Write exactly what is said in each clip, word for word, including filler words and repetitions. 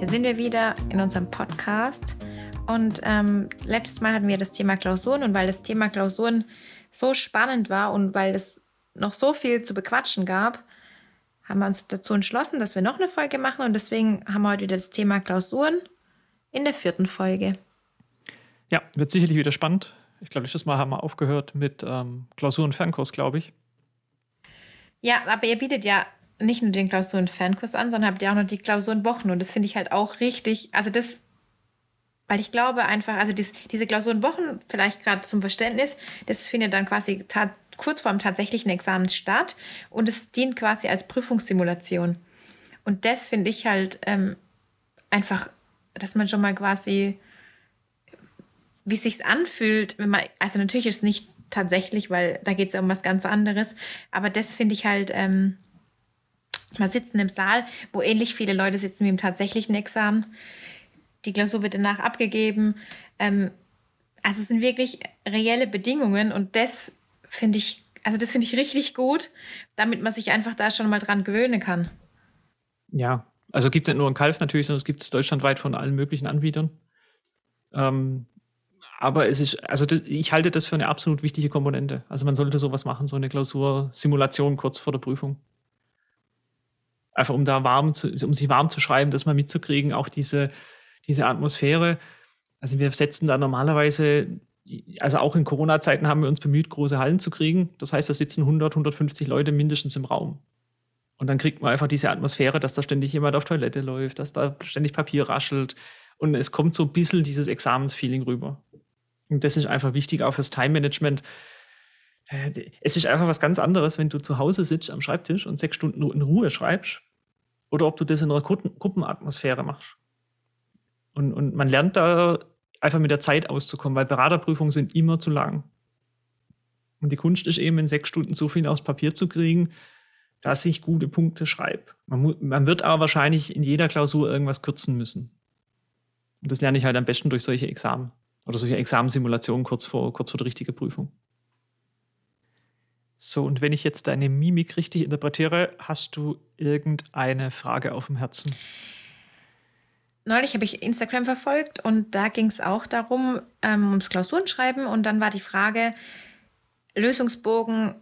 Hier sind wir wieder in unserem Podcast und ähm, letztes Mal hatten wir das Thema Klausuren, und weil das Thema Klausuren so spannend war und weil es noch so viel zu bequatschen gab, haben wir uns dazu entschlossen, dass wir noch eine Folge machen, und deswegen haben wir heute wieder das Thema Klausuren in der vierten Folge. Ja, wird sicherlich wieder spannend. Ich glaube, letztes Mal haben wir aufgehört mit ähm, Klausuren-Fernkurs, glaube ich. Ja, aber ihr bietet ja nicht nur den Klausuren-Fernkurs an, sondern habt ihr auch noch die Klausurenwochen. Und das finde ich halt auch richtig, also das, weil ich glaube einfach, also dies, diese Klausurenwochen, vielleicht gerade zum Verständnis, das findet dann quasi ta- kurz vor dem tatsächlichen Examen statt, und es dient quasi als Prüfungssimulation. Und das finde ich halt ähm, einfach, dass man schon mal quasi, wie es sich anfühlt, wenn man, also natürlich ist es nicht tatsächlich, weil da geht es ja um was ganz anderes, aber das finde ich halt, ähm, man sitzt in einem Saal, wo ähnlich viele Leute sitzen wie im tatsächlichen Examen. Die Klausur wird danach abgegeben. Ähm, also es sind wirklich reelle Bedingungen, und das finde ich, also das finde ich richtig gut, damit man sich einfach da schon mal dran gewöhnen kann. Ja, also gibt es nicht nur in Calw natürlich, sondern es gibt es deutschlandweit von allen möglichen Anbietern. Ähm, aber es ist, also das, ich halte das für eine absolut wichtige Komponente. Also man sollte sowas machen, so eine Klausursimulation kurz vor der Prüfung. Einfach um da warm zu, um sich warm zu schreiben, das mal mitzukriegen, auch diese, diese Atmosphäre. Also wir setzen da normalerweise, also auch in Corona-Zeiten haben wir uns bemüht, große Hallen zu kriegen. Das heißt, da sitzen hundert, hundertfünfzig Leute mindestens im Raum. Und dann kriegt man einfach diese Atmosphäre, dass da ständig jemand auf Toilette läuft, dass da ständig Papier raschelt. Und es kommt so ein bisschen dieses Examensfeeling rüber. Und das ist einfach wichtig, auch fürs Time-Management. Es ist einfach was ganz anderes, wenn du zu Hause sitzt am Schreibtisch und sechs Stunden in Ruhe schreibst, oder ob du das in einer Gruppenatmosphäre machst. Und, und man lernt da einfach mit der Zeit auszukommen, weil Beraterprüfungen sind immer zu lang. Und die Kunst ist eben, in sechs Stunden so viel aufs Papier zu kriegen, dass ich gute Punkte schreibe. Man, mu- man wird aber wahrscheinlich in jeder Klausur irgendwas kürzen müssen. Und das lerne ich halt am besten durch solche Examen oder solche Examensimulationen kurz vor, kurz vor der richtigen Prüfung. So, und wenn ich jetzt deine Mimik richtig interpretiere, hast du irgendeine Frage auf dem Herzen? Neulich habe ich Instagram verfolgt, und da ging es auch darum, ähm, ums Klausurenschreiben. Und dann war die Frage, Lösungsbogen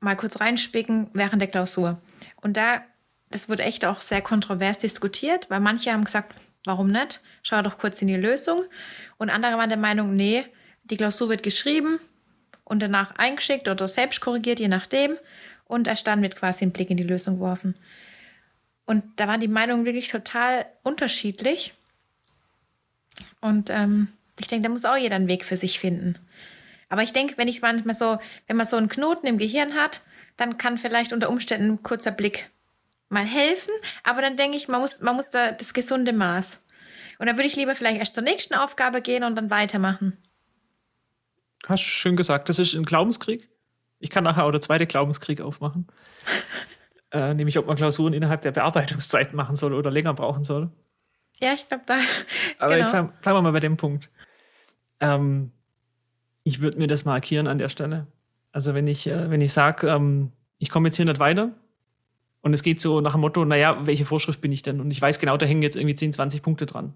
mal kurz reinspicken während der Klausur. Und da, das wurde echt auch sehr kontrovers diskutiert, weil manche haben gesagt, warum nicht? Schau doch kurz in die Lösung. Und andere waren der Meinung, nee, die Klausur wird geschrieben und danach eingeschickt oder selbst korrigiert, je nachdem. Und erst dann wird quasi ein Blick in die Lösung geworfen. Und da waren die Meinungen wirklich total unterschiedlich. Und ähm, ich denke, da muss auch jeder einen Weg für sich finden. Aber ich denke, wenn ich manchmal so, wenn man so einen Knoten im Gehirn hat, dann kann vielleicht unter Umständen ein kurzer Blick mal helfen. Aber dann denke ich, man muss, man muss da das gesunde Maß. Und dann würde ich lieber vielleicht erst zur nächsten Aufgabe gehen und dann weitermachen. Hast schön gesagt, das ist ein Glaubenskrieg. Ich kann nachher auch der zweite Glaubenskrieg aufmachen. äh, nämlich, ob man Klausuren innerhalb der Bearbeitungszeit machen soll oder länger brauchen soll. Ja, ich glaube da. Aber genau. Jetzt bleiben wir mal bei dem Punkt. Ähm, ich würde mir das markieren an der Stelle. Also wenn ich, äh, wenn ich sage, ähm, ich komme jetzt hier nicht weiter, und es geht so nach dem Motto, naja, welche Vorschrift bin ich denn? Und ich weiß genau, da hängen jetzt irgendwie zehn, zwanzig Punkte dran.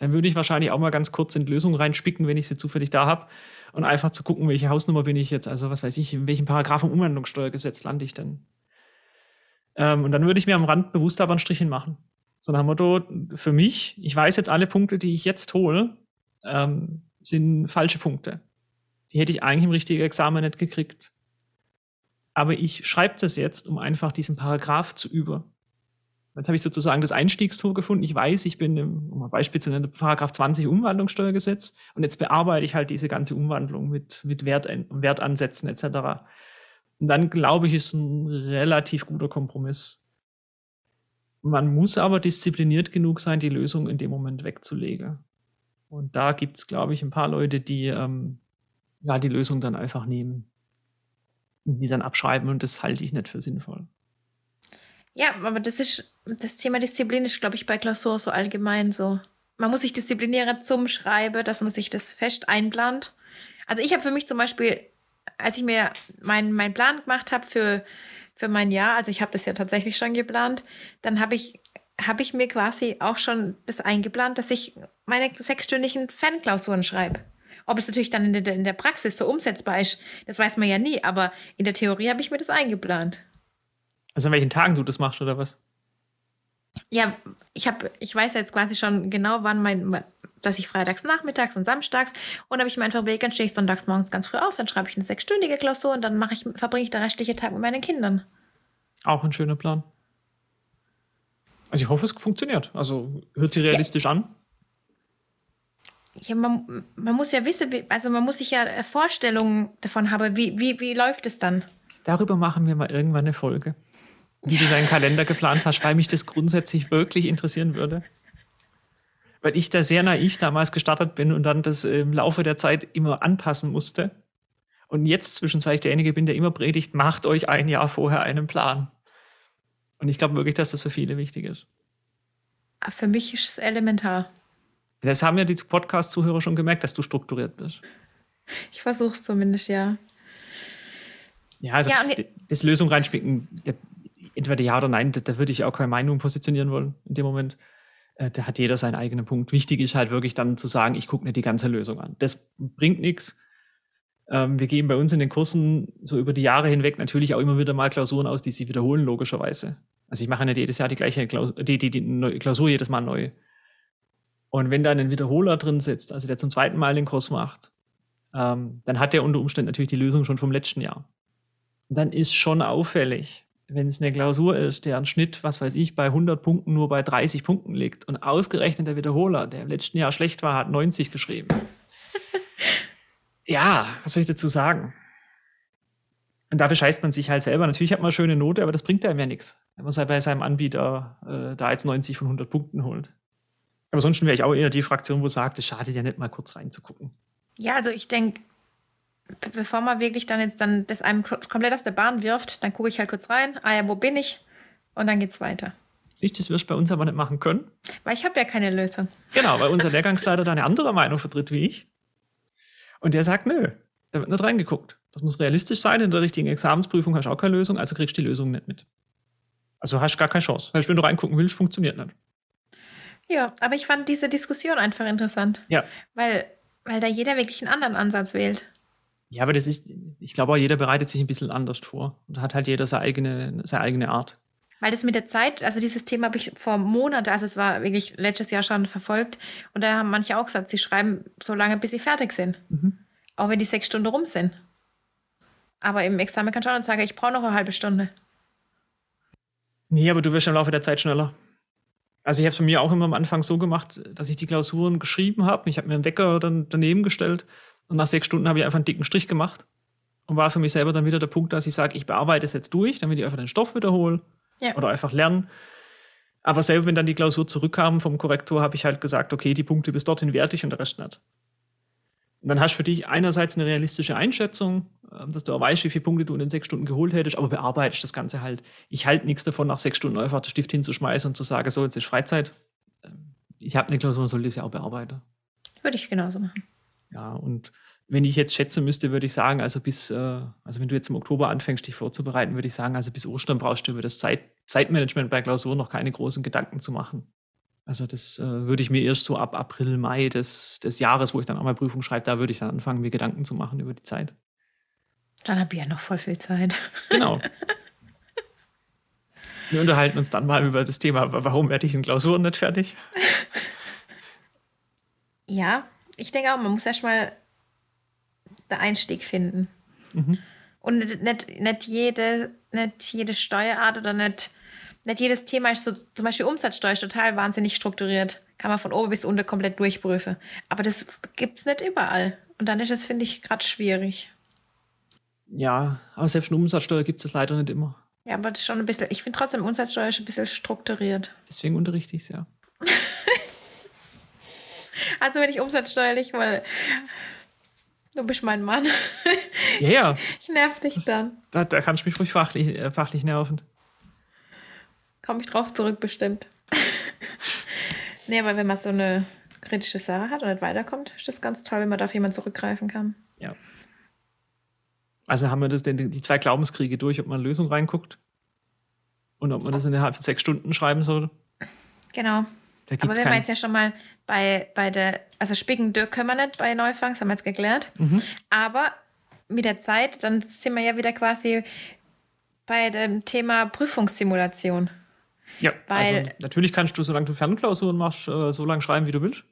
Dann würde ich wahrscheinlich auch mal ganz kurz in die Lösung reinspicken, wenn ich sie zufällig da habe, und einfach zu gucken, welche Hausnummer bin ich jetzt, also was weiß ich, in welchem Paragraph im Umwandlungssteuergesetz lande ich denn. Ähm, und dann würde ich mir am Rand bewusst aber einen Strich hinmachen. So nach dem Motto, für mich, ich weiß jetzt, alle Punkte, die ich jetzt hole, ähm, sind falsche Punkte. Die hätte ich eigentlich im richtigen Examen nicht gekriegt. Aber ich schreibe das jetzt, um einfach diesen Paragraph zu über. Jetzt habe ich sozusagen das Einstiegstor gefunden. Ich weiß, ich bin im, um ein Beispiel zu nennen, Paragraph zwanzig Umwandlungssteuergesetz, und jetzt bearbeite ich halt diese ganze Umwandlung mit, mit Wert, Wertansätzen et cetera. Und dann, glaube ich, ist ein relativ guter Kompromiss. Man muss aber diszipliniert genug sein, die Lösung in dem Moment wegzulegen. Und da gibt es, glaube ich, ein paar Leute, die ähm, ja, die Lösung dann einfach nehmen und die dann abschreiben, und das halte ich nicht für sinnvoll. Ja, aber das ist das Thema Disziplin ist, glaube ich, bei Klausur so allgemein so. Man muss sich disziplinieren zum Schreiben, dass man sich das fest einplant. Also ich habe für mich zum Beispiel, als ich mir meinen mein Plan gemacht habe für, für mein Jahr, also ich habe das ja tatsächlich schon geplant, dann habe ich habe ich mir quasi auch schon das eingeplant, dass ich meine sechsstündigen Fanklausuren schreibe. Ob es natürlich dann in der, in der Praxis so umsetzbar ist, das weiß man ja nie, aber in der Theorie habe ich mir das eingeplant. Also an welchen Tagen du das machst, oder was? Ja, ich habe, ich weiß jetzt quasi schon genau, wann mein, dass ich freitags nachmittags und samstags, und habe ich mir einfach überlegt, dann stehe ich sonntags morgens ganz früh auf, dann schreibe ich eine sechsstündige Klausur und dann mache ich, verbringe ich den restlichen Tag mit meinen Kindern. Auch ein schöner Plan. Also ich hoffe, es funktioniert. Also hört sich realistisch ja. an. Ja, man, man muss ja wissen, wie, also man muss sich ja Vorstellungen davon haben, wie, wie, wie läuft es dann? Darüber machen wir mal irgendwann eine Folge, wie du deinen Kalender geplant hast, weil mich das grundsätzlich wirklich interessieren würde. Weil ich da sehr naiv damals gestartet bin und dann das im Laufe der Zeit immer anpassen musste. Und jetzt zwischenzeitlich derjenige bin, der immer predigt, macht euch ein Jahr vorher einen Plan. Und ich glaube wirklich, dass das für viele wichtig ist. Für mich ist es elementar. Das haben ja die Podcast-Zuhörer schon gemerkt, dass du strukturiert bist. Ich versuche es zumindest, ja. Ja, also ja, das Lösung reinspicken, entweder ja oder nein, da würde ich auch keine Meinung positionieren wollen in dem Moment. Da hat jeder seinen eigenen Punkt. Wichtig ist halt wirklich dann zu sagen, ich gucke mir die ganze Lösung an. Das bringt nichts. Wir geben bei uns in den Kursen so über die Jahre hinweg natürlich auch immer wieder mal Klausuren aus, die sich wiederholen, logischerweise. Also ich mache nicht jedes Jahr die gleiche Klausur, die, die, die Klausur jedes Mal neu. Und wenn da ein Wiederholer drin sitzt, also der zum zweiten Mal den Kurs macht, dann hat der unter Umständen natürlich die Lösung schon vom letzten Jahr. Dann ist schon auffällig, wenn es eine Klausur ist, deren Schnitt, was weiß ich, bei hundert Punkten nur bei dreißig Punkten liegt und ausgerechnet der Wiederholer, der im letzten Jahr schlecht war, hat neunzig geschrieben. Ja, was soll ich dazu sagen? Und da bescheißt man sich halt selber. Natürlich hat man eine schöne Note, aber das bringt einem ja nichts, wenn man es halt bei seinem Anbieter äh, da jetzt neunzig von hundert Punkten holt. Aber sonst wäre ich auch eher die Fraktion, wo sagt, es schadet ja nicht, mal kurz reinzugucken. Ja, also ich denke, bevor man wirklich dann jetzt dann das einem komplett aus der Bahn wirft, dann gucke ich halt kurz rein, ah ja, wo bin ich? Und dann geht's weiter. Siehst du, das wirst du bei uns aber nicht machen können. Weil ich habe ja keine Lösung. Genau, weil unser Lehrgangsleiter da eine andere Meinung vertritt wie ich. Und der sagt, nö, da wird nicht reingeguckt. Das muss realistisch sein, in der richtigen Examensprüfung hast du auch keine Lösung, also kriegst du die Lösung nicht mit. Also hast du gar keine Chance. Weil wenn du reingucken willst, funktioniert nicht. Ja, aber ich fand diese Diskussion einfach interessant. Ja. Weil, weil da jeder wirklich einen anderen Ansatz wählt. Ja, aber das ist, ich glaube auch, jeder bereitet sich ein bisschen anders vor. Und hat halt jeder seine eigene, seine eigene Art. Weil das mit der Zeit, also dieses Thema habe ich vor Monaten, also es war wirklich letztes Jahr schon verfolgt. Und da haben manche auch gesagt, sie schreiben so lange, bis sie fertig sind. Mhm. Auch wenn die sechs Stunden rum sind. Aber im Examen kann ich auch sagen, ich brauche noch eine halbe Stunde. Nee, aber du wirst im Laufe der Zeit schneller. Also ich habe es bei mir auch immer am Anfang so gemacht, dass ich die Klausuren geschrieben habe. Ich habe mir einen Wecker dann daneben gestellt. Und nach sechs Stunden habe ich einfach einen dicken Strich gemacht und war für mich selber dann wieder der Punkt, dass ich sage, ich bearbeite es jetzt durch, damit ich einfach den Stoff wiederhole ja. oder einfach lernen. Aber selber, wenn dann die Klausur zurückkam vom Korrektor, habe ich halt gesagt, okay, die Punkte bis dorthin werte ich und der Rest nicht. Und dann hast du für dich einerseits eine realistische Einschätzung, dass du auch weißt, wie viele Punkte du in den sechs Stunden geholt hättest, aber bearbeitest das Ganze halt. Ich halte nichts davon, nach sechs Stunden einfach den Stift hinzuschmeißen und zu sagen, so, jetzt ist Freizeit. Ich habe eine Klausur, soll das ja auch bearbeiten. Würde ich genauso machen. Ja, und wenn ich jetzt schätzen müsste, würde ich sagen, also bis, äh, also wenn du jetzt im Oktober anfängst, dich vorzubereiten, würde ich sagen, also bis Ostern brauchst du über das Zeit Zeitmanagement bei Klausuren noch keine großen Gedanken zu machen. Also das äh, würde ich mir erst so ab April, Mai des, des Jahres, wo ich dann auch mal Prüfung schreibe, da würde ich dann anfangen, mir Gedanken zu machen über die Zeit. Dann habe ich ja noch voll viel Zeit. Genau. Wir unterhalten uns dann mal über das Thema, warum werde ich in Klausuren nicht fertig? Ja. Ich denke auch, man muss erstmal den Einstieg finden. Mhm. Und nicht, nicht, nicht, jede, nicht jede Steuerart oder nicht, nicht jedes Thema ist so, zum Beispiel Umsatzsteuer ist total wahnsinnig strukturiert. Kann man von oben bis unten komplett durchprüfen. Aber das gibt es nicht überall. Und dann ist es, finde ich, gerade schwierig. Ja, aber selbst eine Umsatzsteuer gibt es das leider nicht immer. Ja, aber das ist schon ein bisschen, ich finde trotzdem, Umsatzsteuer ist ein bisschen strukturiert. Deswegen unterrichte ich es ja. Also wenn ich umsatzsteuerlich mal, du bist mein Mann. Ja, ja. Ich nerv dich das, dann. Da, da kannst du mich ruhig fachlich, äh, fachlich nerven. Komm ich drauf zurück, bestimmt. Nee, aber wenn man so eine kritische Sache hat und nicht weiterkommt, ist das ganz toll, wenn man da auf jemanden zurückgreifen kann. Ja. Also haben wir das, die, die zwei Glaubenskriege durch, ob man eine Lösung reinguckt und ob man oh. das innerhalb von sechs Stunden schreiben soll. Genau. Aber wir haben jetzt ja schon mal bei, bei der, also spicken dürfen können wir nicht bei Neufangs, haben wir jetzt geklärt. Mhm. Aber mit der Zeit, dann sind wir ja wieder quasi bei dem Thema Prüfungssimulation. Ja, weil also natürlich kannst du, solange du Fernklausuren machst, so lange schreiben, wie du willst.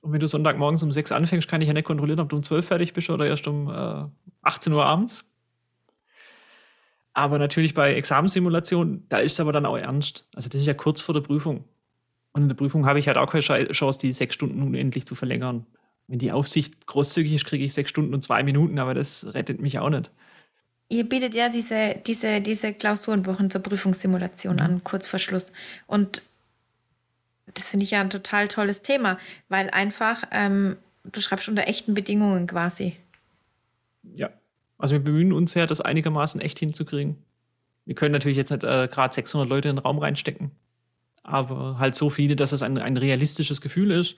Und wenn du sonntagmorgens um sechs anfängst, kann ich ja nicht kontrollieren, ob du um zwölf fertig bist oder erst um äh, achtzehn Uhr abends. Aber natürlich bei Examenssimulationen, da ist es aber dann auch ernst. Also das ist ja kurz vor der Prüfung. Und in der Prüfung habe ich halt auch keine Chance, die sechs Stunden unendlich zu verlängern. Wenn die Aufsicht großzügig ist, kriege ich sechs Stunden und zwei Minuten, aber das rettet mich auch nicht. Ihr bietet ja diese, diese, diese Klausurenwochen zur Prüfungssimulation an, kurz vor Schluss. Und das finde ich ja ein total tolles Thema, weil einfach, ähm, du schreibst unter echten Bedingungen quasi. Ja, also wir bemühen uns ja, das einigermaßen echt hinzukriegen. Wir können natürlich jetzt nicht äh, gerade sechshundert Leute in den Raum reinstecken, aber halt so viele, dass es ein, ein realistisches Gefühl ist.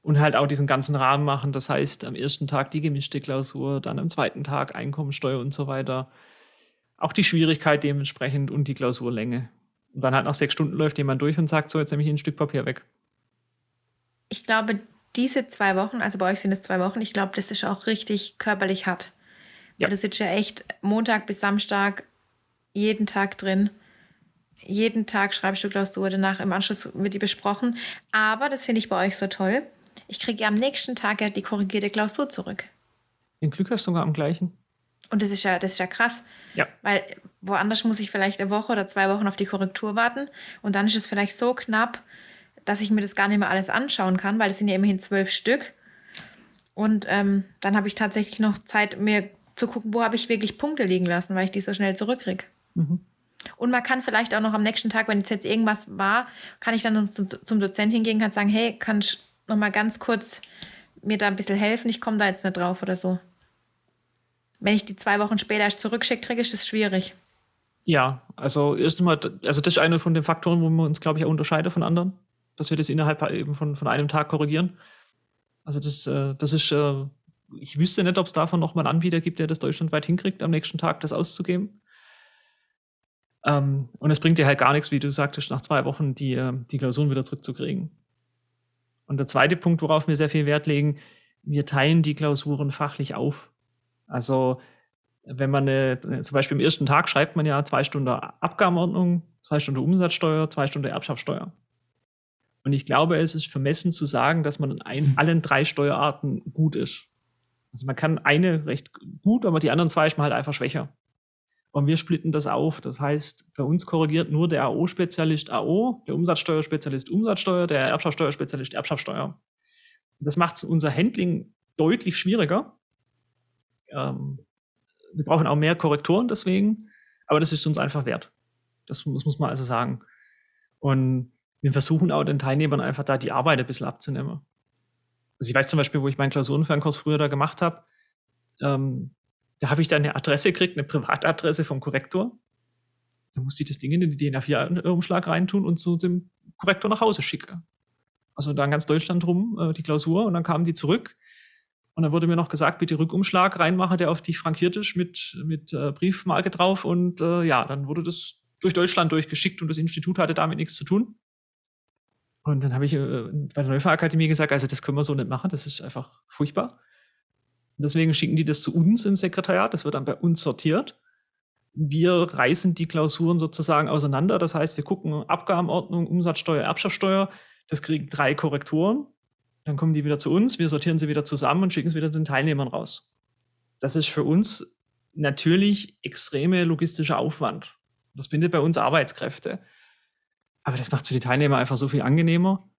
Und halt auch diesen ganzen Rahmen machen. Das heißt, am ersten Tag die gemischte Klausur, dann am zweiten Tag Einkommensteuer und so weiter. Auch die Schwierigkeit dementsprechend und die Klausurlänge. Und dann halt nach sechs Stunden läuft jemand durch und sagt, so, jetzt nehme ich ein Stück Papier weg. Ich glaube, diese zwei Wochen, also bei euch sind es zwei Wochen, ich glaube, das ist auch richtig körperlich hart. Ja. Du sitzt ja echt Montag bis Samstag jeden Tag drin. Jeden Tag schreibst du Klausur, danach im Anschluss wird die besprochen. Aber das finde ich bei euch so toll. Ich kriege ja am nächsten Tag ja die korrigierte Klausur zurück. Den Glück hast du sogar am gleichen. Und das ist ja, das ist ja krass. Ja. Weil woanders muss ich vielleicht eine Woche oder zwei Wochen auf die Korrektur warten. Und dann ist es vielleicht so knapp, dass ich mir das gar nicht mehr alles anschauen kann, weil es sind ja immerhin zwölf Stück. Und ähm, dann habe ich tatsächlich noch Zeit, mir zu gucken, wo habe ich wirklich Punkte liegen lassen, weil ich die so schnell zurückkriege. Mhm. Und man kann vielleicht auch noch am nächsten Tag, wenn jetzt irgendwas war, kann ich dann zum, zum Dozent hingehen, kann sagen, hey, kannst noch mal ganz kurz mir da ein bisschen helfen, ich komme da jetzt nicht drauf oder so. Wenn ich die zwei Wochen später erst zurückschicke, kriege ich das schwierig. Ja, also erstmal, also das ist einer von den Faktoren, wo wir uns, glaube ich, auch unterscheiden von anderen, dass wir das innerhalb eben von, von einem Tag korrigieren. Also das, äh, das ist, äh, ich wüsste nicht, ob es davon nochmal einen Anbieter gibt, der das deutschlandweit hinkriegt, am nächsten Tag das auszugeben. Ähm, und es bringt dir halt gar nichts, wie du sagtest, nach zwei Wochen die, äh, die Klausuren wieder zurückzukriegen. Und der zweite Punkt, worauf wir sehr viel Wert legen, wir teilen die Klausuren fachlich auf. Also wenn man eine, zum Beispiel am ersten Tag schreibt man ja zwei Stunden Abgabenordnung, zwei Stunden Umsatzsteuer, zwei Stunden Erbschaftssteuer. Und ich glaube, es ist vermessen zu sagen, dass man in ein, allen drei Steuerarten gut ist. Also man kann eine recht gut, aber die anderen zwei ist man halt einfach schwächer. Und wir splitten das auf. Das heißt, bei uns korrigiert nur der A O-Spezialist A O, der Umsatzsteuerspezialist Umsatzsteuer, der Erbschaftssteuerspezialist Erbschaftssteuer. Das macht unser Handling deutlich schwieriger. Ähm, wir brauchen auch mehr Korrektoren deswegen, aber das ist uns einfach wert. Das, das muss man also sagen. Und wir versuchen auch den Teilnehmern einfach da die Arbeit ein bisschen abzunehmen. Also ich weiß zum Beispiel, wo ich meinen Klausurenfernkurs früher da gemacht habe, ähm, da habe ich dann eine Adresse gekriegt, eine Privatadresse vom Korrektor. Da musste ich das Ding in den D I N A vier-Umschlag reintun und zu dem Korrektor nach Hause schicken. Also da in ganz Deutschland rum äh, die Klausur und dann kamen die zurück. Und dann wurde mir noch gesagt, bitte Rückumschlag reinmachen, der auf die frankiert ist mit, mit äh, Briefmarke drauf. Und äh, ja, dann wurde das durch Deutschland durchgeschickt und das Institut hatte damit nichts zu tun. Und dann habe ich äh, bei der Neufahrakademie gesagt, also das können wir so nicht machen, das ist einfach furchtbar. Deswegen schicken die das zu uns ins Sekretariat, das wird dann bei uns sortiert. Wir reißen die Klausuren sozusagen auseinander, das heißt, wir gucken Abgabenordnung, Umsatzsteuer, Erbschaftssteuer, das kriegen drei Korrektoren, dann kommen die wieder zu uns, wir sortieren sie wieder zusammen und schicken es wieder den Teilnehmern raus. Das ist für uns natürlich extreme logistischer Aufwand. Das bindet bei uns Arbeitskräfte. Aber das macht für die Teilnehmer einfach so viel angenehmer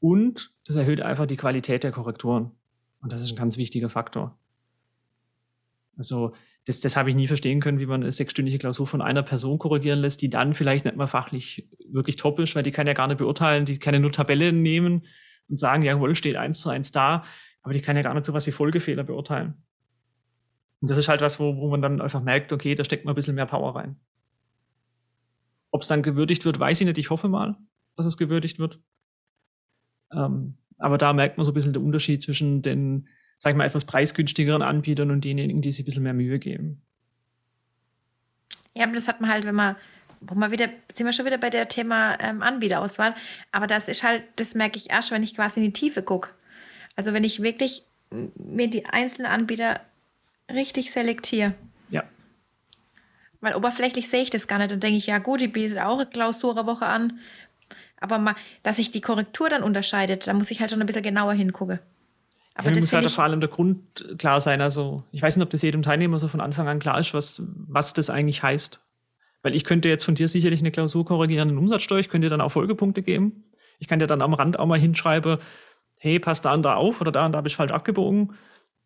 und das erhöht einfach die Qualität der Korrektoren. Und das ist ein ganz wichtiger Faktor. Also das, das habe ich nie verstehen können, wie man eine sechsstündige Klausur von einer Person korrigieren lässt, die dann vielleicht nicht mal fachlich wirklich top ist, weil die kann ja gar nicht beurteilen, die kann ja nur Tabellen nehmen und sagen, jawohl, steht eins zu eins da, aber die kann ja gar nicht so was die Folgefehler beurteilen. Und das ist halt was, wo, wo man dann einfach merkt, okay, da steckt mal ein bisschen mehr Power rein. Ob es dann gewürdigt wird, weiß ich nicht. Ich hoffe mal, dass es gewürdigt wird. Ähm, Aber da merkt man so ein bisschen den Unterschied zwischen den, sag ich mal, etwas preisgünstigeren Anbietern und denjenigen, die sich ein bisschen mehr Mühe geben. Ja, aber das hat man halt, wenn man wo wir wieder, sind wir schon wieder bei der Thema ähm, Anbieterauswahl, aber das ist halt, das merke ich erst, wenn ich quasi in die Tiefe gucke. Also wenn ich wirklich mir die einzelnen Anbieter richtig selektiere. Ja. Weil oberflächlich sehe ich das gar nicht. Dann denke ich, ja gut, die bietet auch eine Klausurenwoche an. Aber mal, dass sich die Korrektur dann unterscheidet, da muss ich halt schon ein bisschen genauer hingucken. Aber ja, das muss halt vor allem der Grund klar sein. Also ich weiß nicht, ob das jedem Teilnehmer so von Anfang an klar ist, was, was das eigentlich heißt. Weil ich könnte jetzt von dir sicherlich eine Klausur korrigieren, einen Umsatzsteuer, ich könnte dir dann auch Folgepunkte geben. Ich kann dir dann am Rand auch mal hinschreiben, hey, pass da und da auf oder da und da bist du falsch abgebogen.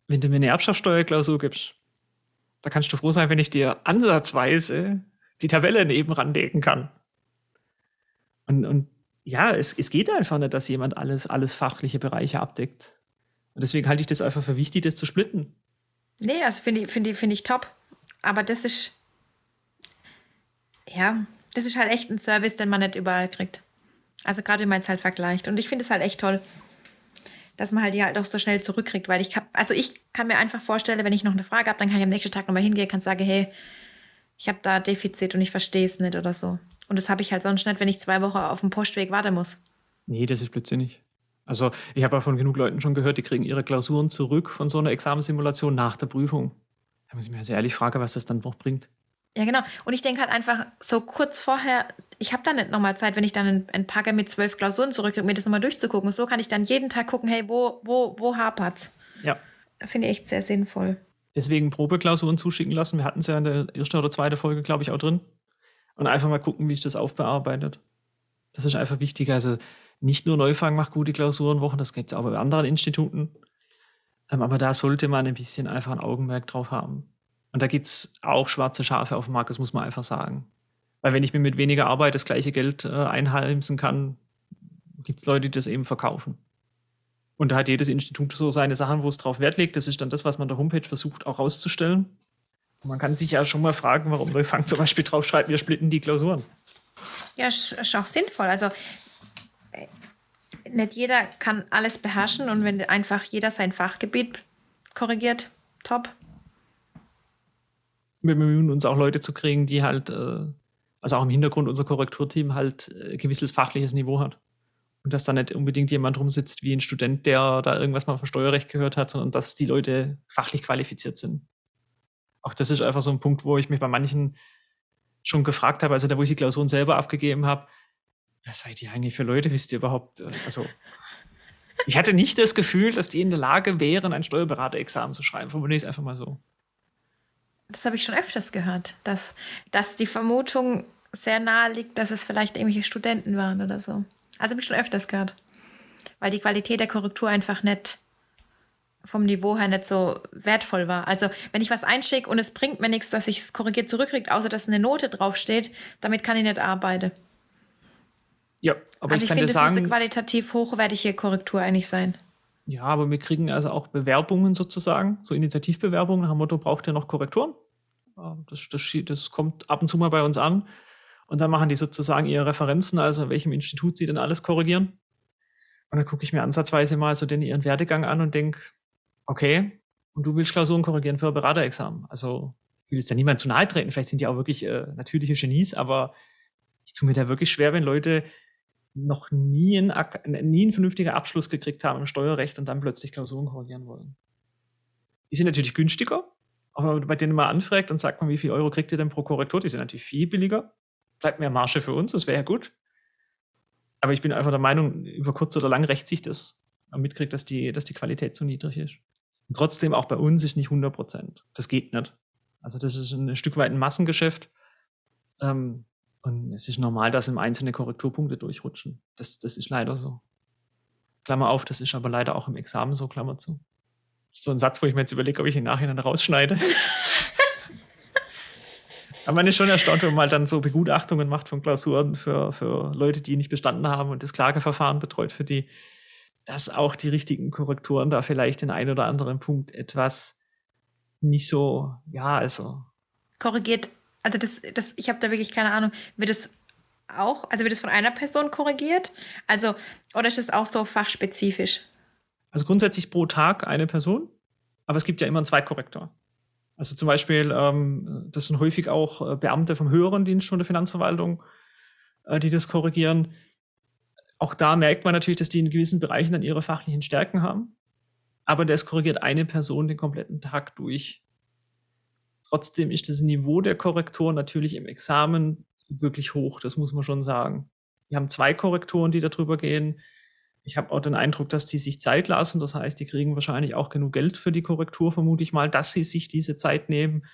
Wenn du mir eine Erbschaftssteuerklausur gibst, da kannst du froh sein, wenn ich dir ansatzweise die Tabelle neben ranlegen kann. Und, und ja, es, es geht einfach nicht, dass jemand alles, alles fachliche Bereiche abdeckt. Und deswegen halte ich das einfach für wichtig, das zu splitten. Nee, also finde ich, find ich, find ich top. Aber das ist, ja, das ist halt echt ein Service, den man nicht überall kriegt. Also gerade wenn man es halt vergleicht. Und ich finde es halt echt toll, dass man halt die halt auch so schnell zurückkriegt. Weil ich kann, also ich kann mir einfach vorstellen, wenn ich noch eine Frage habe, dann kann ich am nächsten Tag nochmal hingehen, kann sagen, hey, ich habe da Defizit und ich verstehe es nicht oder so. Und das habe ich halt sonst nicht, wenn ich zwei Wochen auf dem Postweg warten muss. Nee, das ist blödsinnig. Also ich habe ja von genug Leuten schon gehört, die kriegen ihre Klausuren zurück von so einer Examenssimulation nach der Prüfung. Da muss ich mir also ehrlich fragen, was das dann noch bringt. Ja, genau. Und ich denke halt einfach so kurz vorher, ich habe dann nicht nochmal Zeit, wenn ich dann ein Packer mit zwölf Klausuren zurückkriege, mir das nochmal durchzugucken. So kann ich dann jeden Tag gucken, hey, wo, wo, wo hapert's? Ja. Finde ich echt sehr sinnvoll. Deswegen Probeklausuren zuschicken lassen. Wir hatten es ja in der ersten oder zweiten Folge, glaube ich, auch drin. Und einfach mal gucken, wie ich das aufbearbeitet. Das ist einfach wichtig. Also nicht nur Neufang macht gute Klausurenwochen, das gibt es auch bei anderen Instituten. Aber da sollte man ein bisschen einfach ein Augenmerk drauf haben. Und da gibt es auch schwarze Schafe auf dem Markt, das muss man einfach sagen. Weil wenn ich mir mit weniger Arbeit das gleiche Geld äh, einheimsen kann, gibt es Leute, die das eben verkaufen. Und da hat jedes Institut so seine Sachen, wo es drauf Wert legt. Das ist dann das, was man der Homepage versucht auch rauszustellen. Und man kann sich ja schon mal fragen, warum Neufang zum Beispiel drauf schreibt, wir splitten die Klausuren. Ja, ist auch sinnvoll. Also nicht jeder kann alles beherrschen und wenn einfach jeder sein Fachgebiet korrigiert, top. Wir bemühen uns auch Leute zu kriegen, die halt, also auch im Hintergrund unser Korrekturteam halt ein gewisses fachliches Niveau hat. Und dass da nicht unbedingt jemand rumsitzt wie ein Student, der da irgendwas mal vom Steuerrecht gehört hat, sondern dass die Leute fachlich qualifiziert sind. Auch das ist einfach so ein Punkt, wo ich mich bei manchen schon gefragt habe, also da, wo ich die Klausuren selber abgegeben habe, was seid ihr eigentlich für Leute, wisst ihr überhaupt? Also ich hatte nicht das Gefühl, dass die in der Lage wären, ein Steuerberaterexamen zu schreiben. Formuliere ich es einfach mal so. Das habe ich schon öfters gehört, dass, dass die Vermutung sehr nahe liegt, dass es vielleicht irgendwelche Studenten waren oder so. Also habe ich schon öfters gehört, weil die Qualität der Korrektur einfach nicht vom Niveau her nicht so wertvoll war. Also wenn ich was einschicke und es bringt mir nichts, dass ich es korrigiert zurückkriege, außer dass eine Note draufsteht, damit kann ich nicht arbeiten. Ja, aber also ich, ich kann dir sagen, es muss eine qualitativ hochwertige Korrektur eigentlich sein. Ja, aber wir kriegen also auch Bewerbungen sozusagen, so Initiativbewerbungen nach dem Motto, braucht ihr noch Korrekturen? Das, das, das kommt ab und zu mal bei uns an. Und dann machen die sozusagen ihre Referenzen, also in welchem Institut sie denn alles korrigieren. Und dann gucke ich mir ansatzweise mal so den ihren Werdegang an und denke, okay, und du willst Klausuren korrigieren für ein Beraterexamen. Also ich will jetzt ja niemand zu nahe treten, vielleicht sind die auch wirklich äh, natürliche Genies, aber ich tue mir da wirklich schwer, wenn Leute noch nie einen, nie einen vernünftigen Abschluss gekriegt haben im Steuerrecht und dann plötzlich Klausuren korrigieren wollen. Die sind natürlich günstiger, aber wenn man bei denen mal anfragt und sagt man, wie viel Euro kriegt ihr denn pro Korrektur, die sind natürlich viel billiger. Bleibt mehr Marge für uns, das wäre ja gut. Aber ich bin einfach der Meinung, über kurz oder lang rächt sich das. Man mitkriegt, dass die, dass die Qualität zu niedrig ist. Und trotzdem, auch bei uns ist nicht hundert Prozent. Das geht nicht. Also das ist ein Stück weit ein Massengeschäft. Ähm, Und es ist normal, dass im Einzelnen Korrekturpunkte durchrutschen. Das, das ist leider so. Klammer auf, das ist aber leider auch im Examen so, Klammer zu. Das ist so ein Satz, wo ich mir jetzt überlege, ob ich ihn nachher dann rausschneide. Aber man ist schon erstaunt, wenn man halt dann so Begutachtungen macht von Klausuren für, für Leute, die nicht bestanden haben und das Klageverfahren betreut für die, dass auch die richtigen Korrekturen da vielleicht den einen oder anderen Punkt etwas nicht so, ja, also. Korrigiert. Also das, das, ich habe da wirklich keine Ahnung, wird es auch, also wird es von einer Person korrigiert? Also, oder ist das auch so fachspezifisch? Also grundsätzlich pro Tag eine Person, aber es gibt ja immer einen Zweitkorrektor. Also zum Beispiel, ähm, das sind häufig auch Beamte vom höheren Dienst von der Finanzverwaltung, äh, die das korrigieren. Auch da merkt man natürlich, dass die in gewissen Bereichen dann ihre fachlichen Stärken haben. Aber das korrigiert eine Person den kompletten Tag durch. Trotzdem ist das Niveau der Korrektur natürlich im Examen wirklich hoch, das muss man schon sagen. Wir haben zwei Korrekturen, die darüber gehen. Ich habe auch den Eindruck, dass die sich Zeit lassen. Das heißt, die kriegen wahrscheinlich auch genug Geld für die Korrektur, vermute ich mal, dass sie sich diese Zeit nehmen.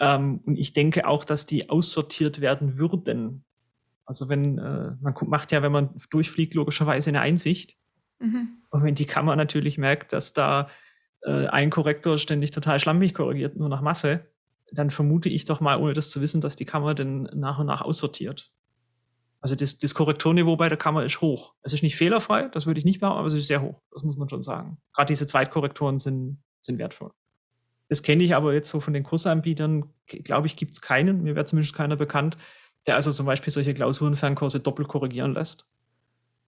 Ähm, und ich denke auch, dass die aussortiert werden würden. Also wenn äh, man macht ja, wenn man durchfliegt, logischerweise eine Einsicht. Mhm. Und wenn die Kammer natürlich merkt, dass da äh, ein Korrektor ständig total schlampig korrigiert, nur nach Masse, dann vermute ich doch mal, ohne das zu wissen, dass die Kammer dann nach und nach aussortiert. Also das, das Korrekturniveau bei der Kammer ist hoch. Es ist nicht fehlerfrei, das würde ich nicht behaupten, aber es ist sehr hoch, das muss man schon sagen. Gerade diese Zweitkorrekturen sind, sind wertvoll. Das kenne ich aber jetzt so von den Kursanbietern, glaube ich, gibt es keinen, mir wäre zumindest keiner bekannt, der also zum Beispiel solche Klausurenfernkurse doppelt korrigieren lässt.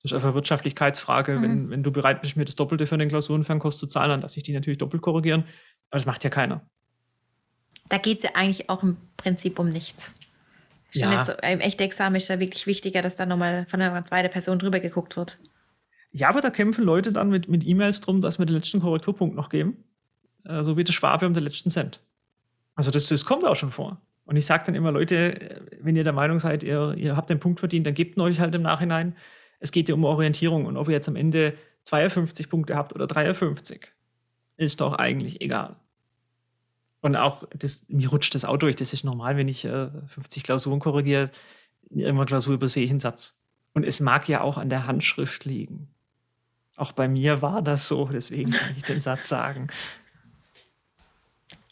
Das ist einfach eine Wirtschaftlichkeitsfrage. Mhm. Wenn, wenn du bereit bist, mir das Doppelte für den Klausurenfernkurs zu zahlen, dann lasse ich die natürlich doppelt korrigieren. Aber das macht ja keiner. Da geht es ja eigentlich auch im Prinzip um nichts. Ja. Jetzt, im echten Examen ist ja wirklich wichtiger, dass da nochmal von einer zweiten Person drüber geguckt wird. Ja, aber da kämpfen Leute dann mit, mit E-Mails drum, dass wir den letzten Korrekturpunkt noch geben. Äh, so wie der Schwabe um den letzten Cent. Also das, das kommt auch schon vor. Und ich sage dann immer, Leute, wenn ihr der Meinung seid, ihr, ihr habt den Punkt verdient, dann gebt ihn euch halt im Nachhinein. Es geht ja um Orientierung. Und ob ihr jetzt am Ende zweiundfünfzig Punkte habt oder dreiundfünfzig, ist doch eigentlich egal. Und auch, das, mir rutscht das auch durch. Das ist normal, wenn ich äh, fünfzig Klausuren korrigiere. In irgendeiner Klausur übersehe ich einen Satz. Und es mag ja auch an der Handschrift liegen. Auch bei mir war das so, deswegen kann ich den Satz sagen.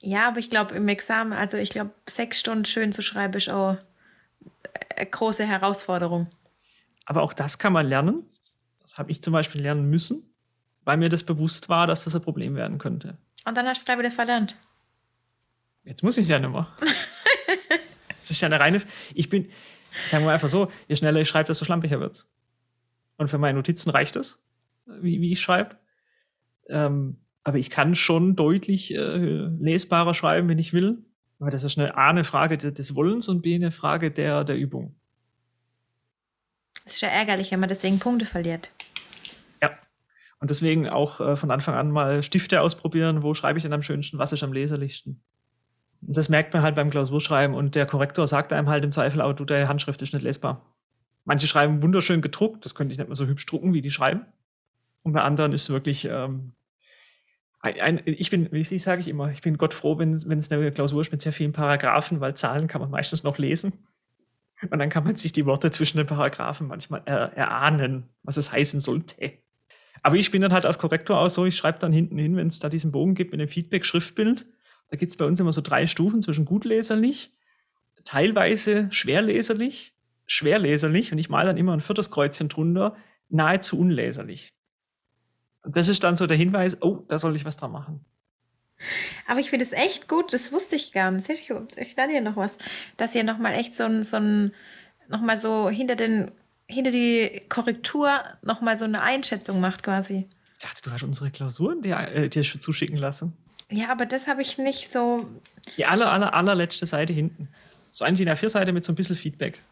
Ja, aber ich glaube, im Examen, also ich glaube, sechs Stunden schön zu schreiben, ist auch eine große Herausforderung. Aber auch das kann man lernen. Das habe ich zum Beispiel lernen müssen, weil mir das bewusst war, dass das ein Problem werden könnte. Und dann hast du es gleich wieder verlernt. Jetzt muss ich es ja nicht mehr. Das ist ja eine reine... Ich bin, sagen wir einfach so, je schneller ich schreibe, desto schlampiger wird es. Und für meine Notizen reicht es, wie, wie ich schreibe. Ähm, aber ich kann schon deutlich äh, lesbarer schreiben, wenn ich will. Aber das ist eine, A, eine Frage des Wollens und B, eine Frage der, der Übung. Es ist ja ärgerlich, wenn man deswegen Punkte verliert. Ja. Und deswegen auch äh, von Anfang an mal Stifte ausprobieren. Wo schreibe ich denn am schönsten? Was ist am leserlichsten? Und das merkt man halt beim Klausurschreiben. Und der Korrektor sagt einem halt im Zweifel, aber du, deine Handschrift ist nicht lesbar. Manche schreiben wunderschön gedruckt. Das könnte ich nicht mehr so hübsch drucken, wie die schreiben. Und bei anderen ist wirklich... Ähm, ein, ein, ich bin, wie sage ich immer, ich bin Gott froh, wenn es eine Klausur ist mit sehr vielen Paragraphen, weil Zahlen kann man meistens noch lesen. Und dann kann man sich die Worte zwischen den Paragraphen manchmal er, erahnen, was es heißen sollte. Aber ich bin dann halt als Korrektor auch so, ich schreibe dann hinten hin, wenn es da diesen Bogen gibt mit dem Feedback-Schriftbild, da gibt es bei uns immer so drei Stufen zwischen gut leserlich, teilweise schwer leserlich, schwer leserlich und ich male dann immer ein viertes Kreuzchen drunter, nahezu unleserlich. Und das ist dann so der Hinweis, oh, da soll ich was dran machen. Aber ich finde es echt gut, das wusste ich gar nicht. Ich, ich lerne hier noch was, dass ihr nochmal echt so ein, so ein, nochmal so hinter den, hinter die Korrektur nochmal so eine Einschätzung macht quasi. Ich dachte, du hast unsere Klausuren dir, äh, dir zuschicken lassen. Ja, aber das habe ich nicht so. Die aller, aller, allerletzte Seite hinten. So eine D I N A vier Seite mit so ein bisschen Feedback.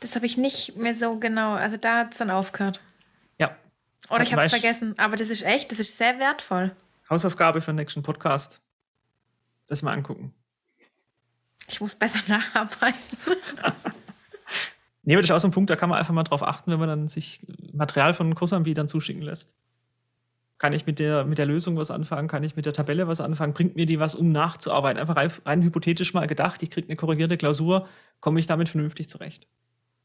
Das habe ich nicht mehr so genau, also da hat es dann aufgehört. Ja. Oder also ich habe es vergessen, aber das ist echt, das ist sehr wertvoll. Hausaufgabe für den nächsten Podcast. Das mal angucken. Ich muss besser nacharbeiten. Nee, das ist auch so ein Punkt, da kann man einfach mal drauf achten, wenn man dann sich Material von Kursanbietern zuschicken lässt. Kann ich mit der, mit der Lösung was anfangen? Kann ich mit der Tabelle was anfangen? Bringt mir die was, um nachzuarbeiten? Einfach rein, rein hypothetisch mal gedacht, ich kriege eine korrigierte Klausur, komme ich damit vernünftig zurecht?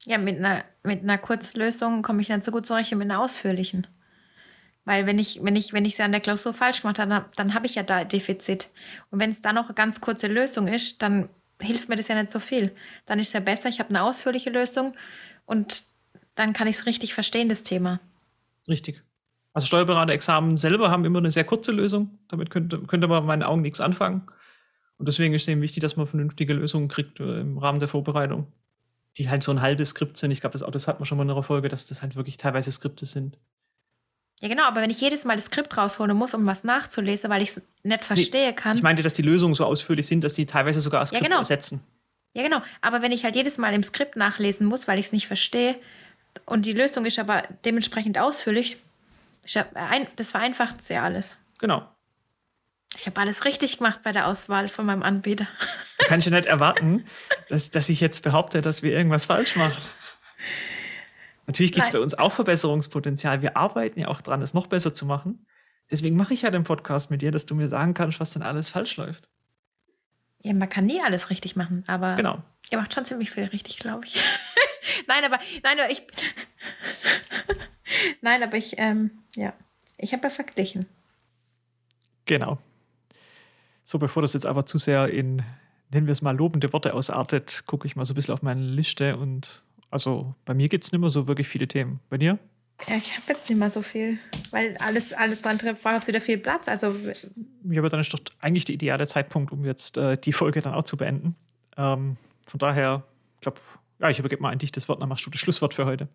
Ja, mit einer, mit einer Kurzlösung komme ich dann so gut zurecht wie mit einer ausführlichen. Weil wenn ich, wenn ich, wenn ich es an der Klausur falsch gemacht habe, dann habe ich ja da ein Defizit. Und wenn es dann noch eine ganz kurze Lösung ist, dann hilft mir das ja nicht so viel. Dann ist es ja besser, ich habe eine ausführliche Lösung und dann kann ich es richtig verstehen, das Thema. Richtig. Also Steuerberaterexamen selber haben immer eine sehr kurze Lösung. Damit könnte, könnte man in meinen Augen nichts anfangen. Und deswegen ist es eben wichtig, dass man vernünftige Lösungen kriegt im Rahmen der Vorbereitung, die halt so ein halbes Skript sind. Ich glaube, das, das hat man schon mal in einer Folge, dass das halt wirklich teilweise Skripte sind. Ja genau, aber wenn ich jedes Mal das Skript rausholen muss, um was nachzulesen, weil ich es nicht verstehe nee, kann. Ich meinte, dass die Lösungen so ausführlich sind, dass die teilweise sogar das Skript ja, genau. ersetzen. Ja genau, aber wenn ich halt jedes Mal im Skript nachlesen muss, weil ich es nicht verstehe und die Lösung ist aber dementsprechend ausführlich, ich hab ein, das vereinfacht sehr alles. Genau. Ich habe alles richtig gemacht bei der Auswahl von meinem Anbieter. Kann ich ja nicht erwarten, dass, dass ich jetzt behaupte, dass wir irgendwas falsch machen. Natürlich gibt es bei uns auch Verbesserungspotenzial. Wir arbeiten ja auch dran, es noch besser zu machen. Deswegen mache ich ja den Podcast mit dir, dass du mir sagen kannst, was denn alles falsch läuft. Ja, man kann nie alles richtig machen, aber genau. Ihr macht schon ziemlich viel richtig, glaube ich. nein, aber nein, aber ich nein, aber ich ähm, ja, ich habe ja verglichen. Genau. So, bevor das jetzt aber zu sehr in, nennen wir es mal, lobende Worte ausartet, gucke ich mal so ein bisschen auf meine Liste und also bei mir gibt es nicht mehr so wirklich viele Themen. Bei dir? Ja, ich habe jetzt nicht mehr so viel, weil alles, alles andere braucht jetzt wieder viel Platz. Also ja, aber dann ist doch eigentlich der ideale Zeitpunkt, um jetzt äh, die Folge dann auch zu beenden. Ähm, von daher, ich glaube, ja, ich übergebe mal an dich das Wort, dann machst du das Schlusswort für heute.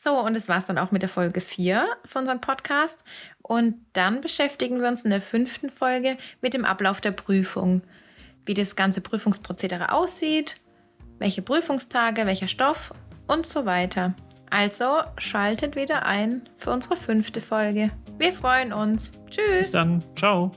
So, und das war es dann auch mit der Folge vier von unserem Podcast. Und dann beschäftigen wir uns in der fünften Folge mit dem Ablauf der Prüfung, wie das ganze Prüfungsprozedere aussieht, welche Prüfungstage, welcher Stoff und so weiter. Also schaltet wieder ein für unsere fünfte Folge. Wir freuen uns. Tschüss. Bis dann. Ciao.